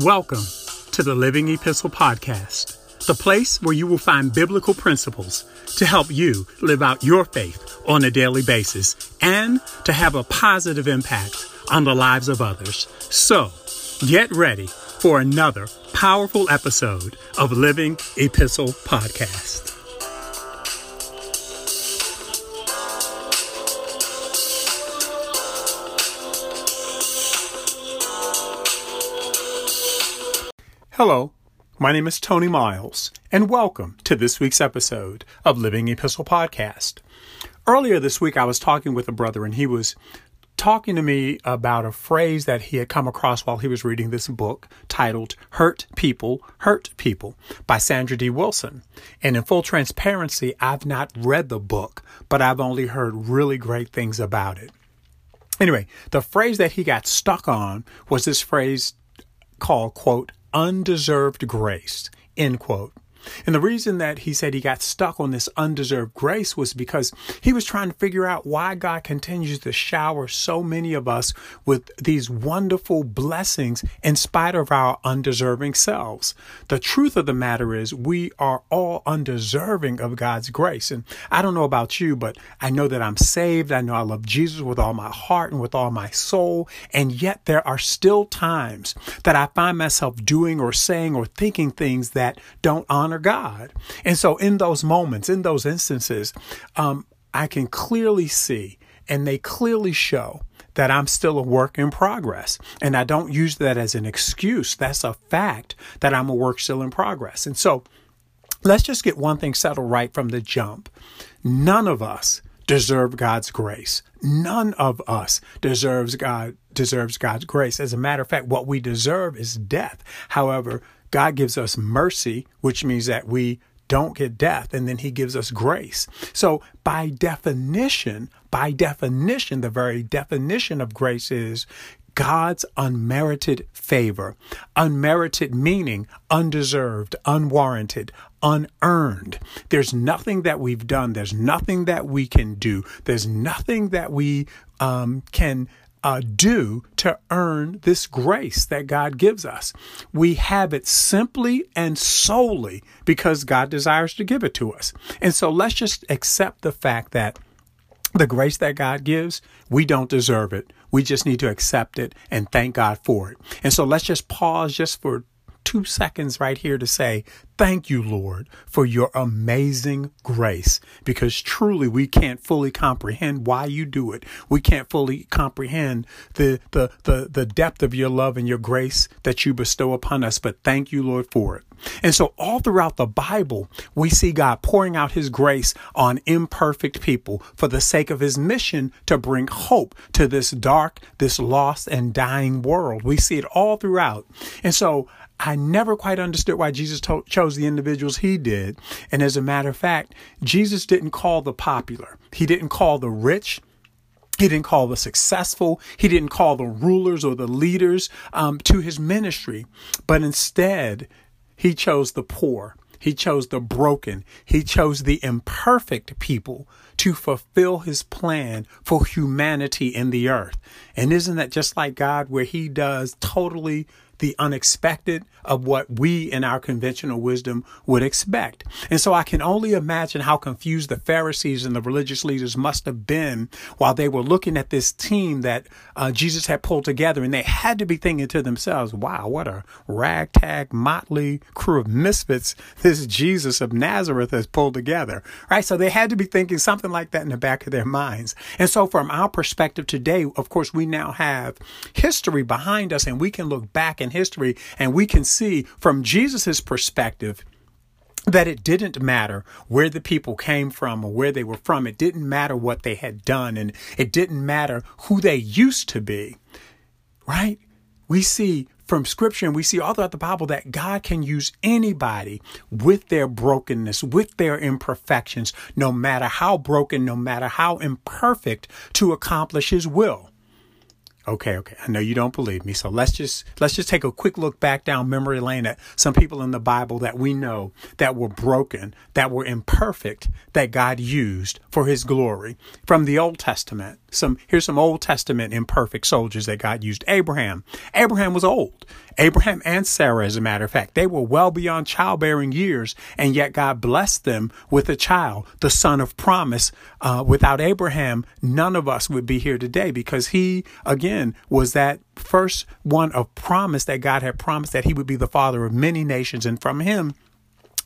Welcome to the Living Epistle Podcast, the place where you will find biblical principles to help you live out your faith on a daily basis and to have a positive impact on the lives of others. So, get ready for another powerful episode of Living Epistle Podcast. Hello, my name is Tony Miles, and welcome to this week's episode of Living Epistle Podcast. Earlier this week, I was talking with a brother, and he was talking to me about a phrase that he had come across while he was reading this book titled Hurt People by Sandra D. Wilson. And in full transparency, I've not read the book, but I've only heard really great things about it. Anyway, the phrase that he got stuck on was this phrase called, quote, undeserved grace, end quote. And the reason that he said he got stuck on this undeserved grace was because he was trying to figure out why God continues to shower so many of us with these wonderful blessings in spite of our undeserving selves. The truth of the matter is we are all undeserving of God's grace. And I don't know about you, but I know that I'm saved. I know I love Jesus with all my heart and with all my soul. And yet there are still times that I find myself doing or saying or thinking things that don't honor God. And so in those moments, in those instances, I can clearly see, and they clearly show that I'm still a work in progress. And I don't use that as an excuse. That's a fact that I'm a work still in progress. And so let's just get one thing settled right from the jump. None of us deserve God's grace. None of us deserves God's grace. As a matter of fact, what we deserve is death. However, God gives us mercy, which means that we don't get death, and then he gives us grace. So by definition, the very definition of grace is God's unmerited favor. Unmerited meaning undeserved, unwarranted, unearned. There's nothing that we've done. There's nothing that we can do. There's nothing that we can do to earn this grace that God gives us. We have it simply and solely because God desires to give it to us. And so let's just accept the fact that the grace that God gives, we don't deserve it. We just need to accept it and thank God for it. And so let's just pause just for 2 seconds right here to say, thank you, Lord, for your amazing grace, because truly we can't fully comprehend why you do it. We can't fully comprehend the depth of your love and your grace that you bestow upon us. But thank you, Lord, for it. And so all throughout the Bible, we see God pouring out his grace on imperfect people for the sake of his mission to bring hope to this dark, this lost and dying world. We see it all throughout. And so I never quite understood why Jesus chose the individuals he did. And as a matter of fact, Jesus didn't call the popular. He didn't call the rich. He didn't call the successful. He didn't call the rulers or the leaders to his ministry. But instead, he chose the poor. He chose the broken. He chose the imperfect people to fulfill his plan for humanity in the earth. And isn't that just like God, where he does totally the unexpected of what we in our conventional wisdom would expect? And so I can only imagine how confused the Pharisees and the religious leaders must have been while they were looking at this team that Jesus had pulled together. And they had to be thinking to themselves, wow, what a ragtag, motley crew of misfits this Jesus of Nazareth has pulled together, right? So they had to be thinking something like that in the back of their minds. And so from our perspective today, of course, we now have history behind us, and we can look back in history, and we can see from Jesus's perspective that it didn't matter where the people came from or where they were from. It didn't matter what they had done, and it didn't matter who they used to be, right? We see from Scripture, and we see all throughout the Bible, that God can use anybody with their brokenness, with their imperfections, no matter how broken, no matter how imperfect, to accomplish his will. Okay. I know you don't believe me. So let's just take a quick look back down memory lane at some people in the Bible that we know that were broken, that were imperfect, that God used for his glory from the Old Testament. Here's some Old Testament imperfect soldiers that God used. Abraham. Abraham was old. Abraham and Sarah, as a matter of fact, they were well beyond childbearing years, and yet God blessed them with a child, the son of promise. Without Abraham, none of us would be here today because he, again, was that first one of promise that God had promised that he would be the father of many nations. And from him,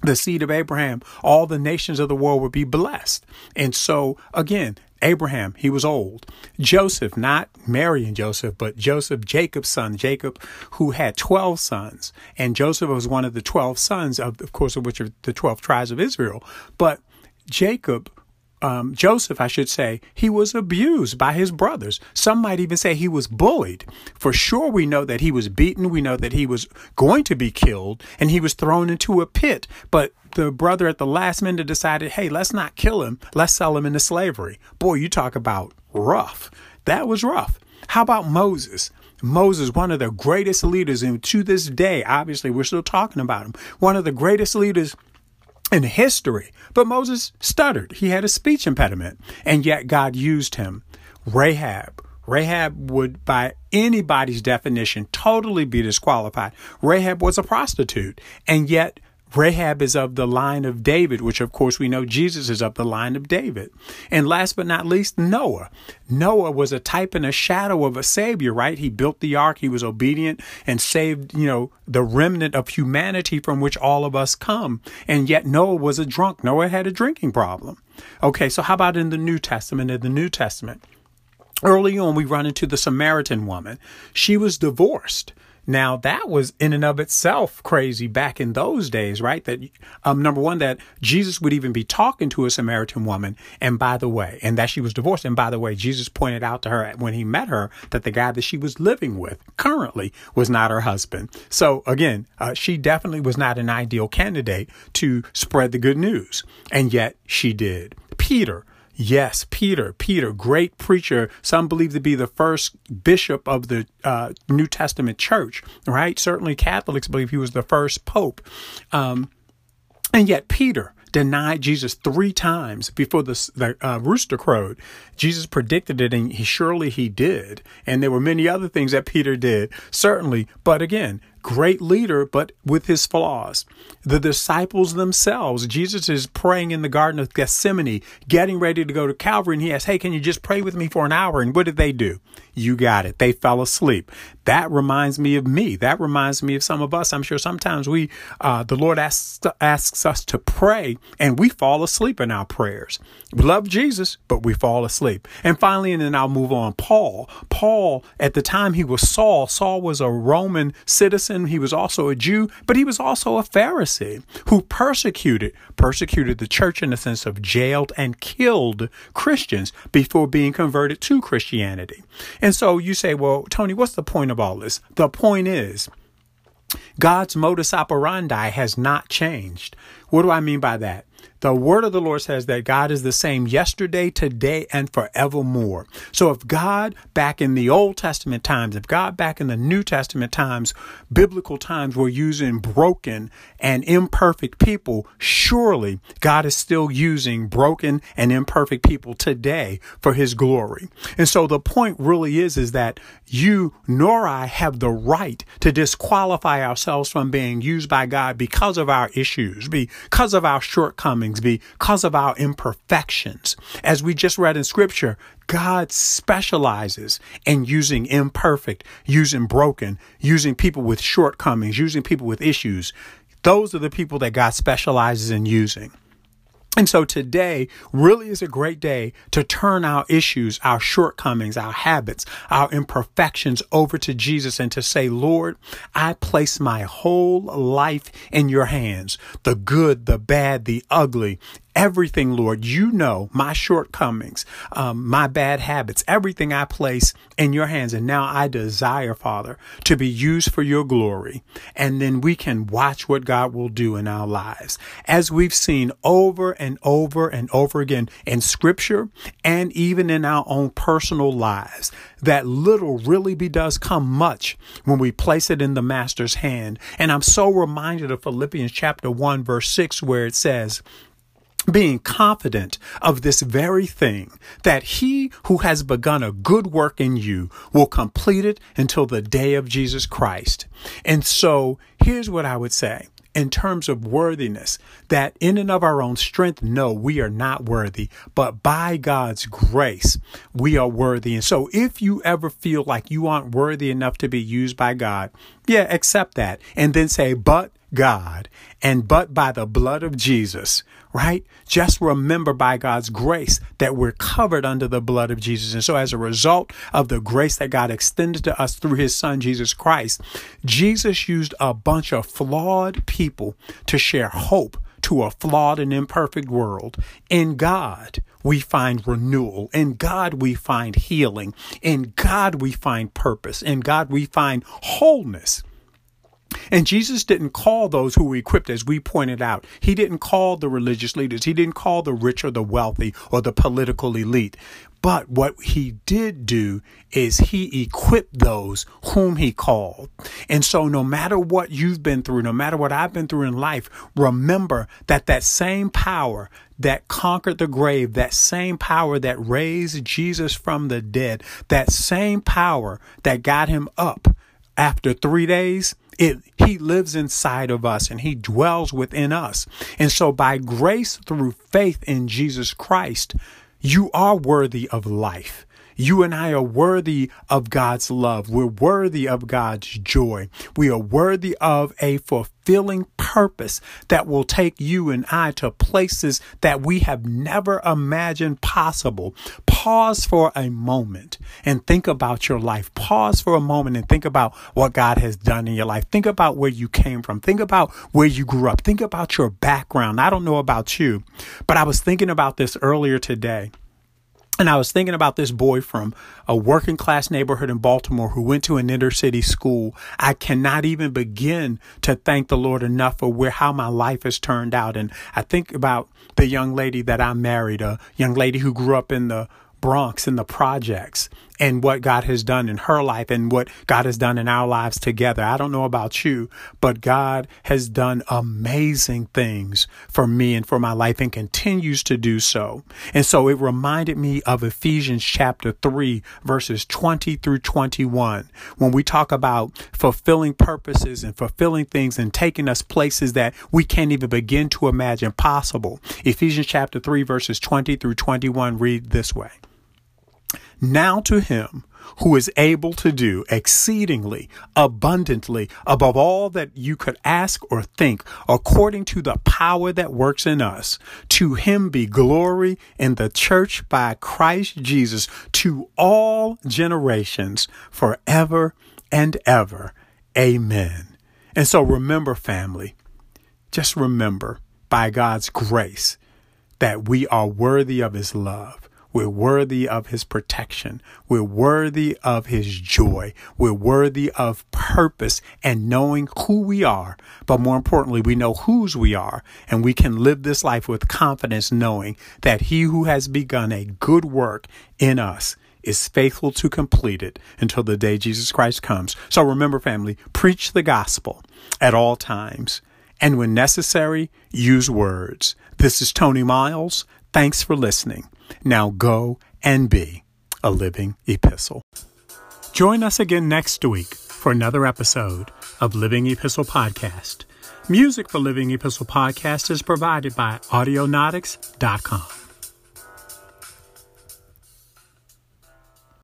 the seed of Abraham, all the nations of the world would be blessed. And so, again, Abraham, he was old. Joseph, not Mary and Joseph, but Joseph, Jacob's son, Jacob, who had 12 sons. And Joseph was one of the 12 sons, of which are the 12 tribes of Israel. But Joseph, he was abused by his brothers. Some might even say he was bullied. For sure, we know that he was beaten. We know that he was going to be killed, and he was thrown into a pit. But the brother at the last minute decided, hey, let's not kill him. Let's sell him into slavery. Boy, you talk about rough. That was rough. How about Moses? Moses, one of the greatest leaders, and to this day, obviously, we're still talking about him. One of the greatest leaders in history. But Moses stuttered. He had a speech impediment, and yet God used him. Rahab. Rahab would, by anybody's definition, totally be disqualified. Rahab was a prostitute, and yet Rahab is of the line of David, which, of course, we know Jesus is of the line of David. And last but not least, Noah. Noah was a type and a shadow of a savior, right? He built the ark. He was obedient and saved, the remnant of humanity from which all of us come. And yet Noah was a drunk. Noah had a drinking problem. Okay, so how about in the New Testament? In the New Testament, early on, we run into the Samaritan woman. She was divorced. Now, that was in and of itself crazy back in those days, right? That number one, that Jesus would even be talking to a Samaritan woman. And that she was divorced. And by the way, Jesus pointed out to her when he met her that the guy that she was living with currently was not her husband. So, again, she definitely was not an ideal candidate to spread the good news. And yet she did. Peter. Yes, Peter, great preacher. Some believe to be the first bishop of the New Testament church, right? Certainly Catholics believe he was the first pope. And yet Peter denied Jesus 3 times before the rooster crowed. Jesus predicted it, and surely he did. And there were many other things that Peter did, certainly. But again, great leader, but with his flaws. The disciples themselves, Jesus is praying in the Garden of Gethsemane, getting ready to go to Calvary. And he asks, hey, can you just pray with me for an hour? And what did they do? You got it. They fell asleep. That reminds me of me. That reminds me of some of us. I'm sure sometimes the Lord asks us to pray and we fall asleep in our prayers. We love Jesus, but we fall asleep. And finally, and then I'll move on. Paul, at the time he was Saul. Saul was a Roman citizen. He was also a Jew, but he was also a Pharisee who persecuted the church in the sense of jailed and killed Christians before being converted to Christianity. And so you say, well, Tony, what's the point of all this? The point is, God's modus operandi has not changed. What do I mean by that? The word of the Lord says that God is the same yesterday, today, and forevermore. So if God back in the Old Testament times, if God back in the New Testament times, biblical times, were using broken and imperfect people, surely God is still using broken and imperfect people today for his glory. And so the point really is that you nor I have the right to disqualify ourselves from being used by God because of our issues, because of our shortcomings, because of our imperfections. As we just read in Scripture, God specializes in using imperfect, using broken, using people with shortcomings, using people with issues. Those are the people that God specializes in using. And so today really is a great day to turn our issues, our shortcomings, our habits, our imperfections over to Jesus and to say, Lord, I place my whole life in your hands, the good, the bad, the ugly. everything, Lord, you know my shortcomings, my bad habits, everything I place in your hands. And now I desire, Father, to be used for your glory. And then we can watch what God will do in our lives, as we've seen over and over and over again in Scripture and even in our own personal lives, that little really does come much when we place it in the Master's hand. And I'm so reminded of Philippians chapter 1, verse 6, where it says, being confident of this very thing, that he who has begun a good work in you will complete it until the day of Jesus Christ. And so here's what I would say. In terms of worthiness, that in and of our own strength, no, we are not worthy, but by God's grace, we are worthy. And so if you ever feel like you aren't worthy enough to be used by God, yeah, accept that. And then say, but God, and but by the blood of Jesus, right? Just remember by God's grace that we're covered under the blood of Jesus. And so as a result of the grace that God extended to us through his son, Jesus Christ, Jesus used a bunch of flawed people to share hope to a flawed and imperfect world. In God, we find renewal. In God, we find healing. In God, we find purpose. In God, we find wholeness. And Jesus didn't call those who were equipped, as we pointed out. He didn't call the religious leaders. He didn't call the rich or the wealthy or the political elite. But what he did do is he equipped those whom he called. And so no matter what you've been through, no matter what I've been through in life, remember that that same power that conquered the grave, that same power that raised Jesus from the dead, that same power that got him up after 3 days, he lives inside of us and he dwells within us. And so by grace through faith in Jesus Christ, you are worthy of life. You and I are worthy of God's love. We're worthy of God's joy. We are worthy of a fulfilling purpose that will take you and I to places that we have never imagined possible. Pause for a moment and think about your life. Pause for a moment and think about what God has done in your life. Think about where you came from. Think about where you grew up. Think about your background. I don't know about you, but I was thinking about this earlier today. And I was thinking about this boy from a working class neighborhood in Baltimore who went to an inner city school. I cannot even begin to thank the Lord enough for how my life has turned out. And I think about the young lady that I married, a young lady who grew up in the Bronx, in the projects, and what God has done in her life and what God has done in our lives together. I don't know about you, but God has done amazing things for me and for my life and continues to do so. And so it reminded me of Ephesians chapter 3, verses 20 through 21. When we talk about fulfilling purposes and fulfilling things and taking us places that we can't even begin to imagine possible. Ephesians chapter 3, verses 20 through 21 read this way. Now to him who is able to do exceedingly abundantly above all that you could ask or think, according to the power that works in us, to him be glory in the church by Christ Jesus to all generations forever and ever. Amen. And so remember, family, just remember by God's grace that we are worthy of his love. We're worthy of his protection. We're worthy of his joy. We're worthy of purpose and knowing who we are. But more importantly, we know whose we are, and we can live this life with confidence, knowing that he who has begun a good work in us is faithful to complete it until the day Jesus Christ comes. So remember, family, preach the gospel at all times, and when necessary, use words. This is Tony Miles. Thanks for listening. Now go and be a living epistle. Join us again next week for another episode of Living Epistle Podcast. Music for Living Epistle Podcast is provided by Audionautics.com.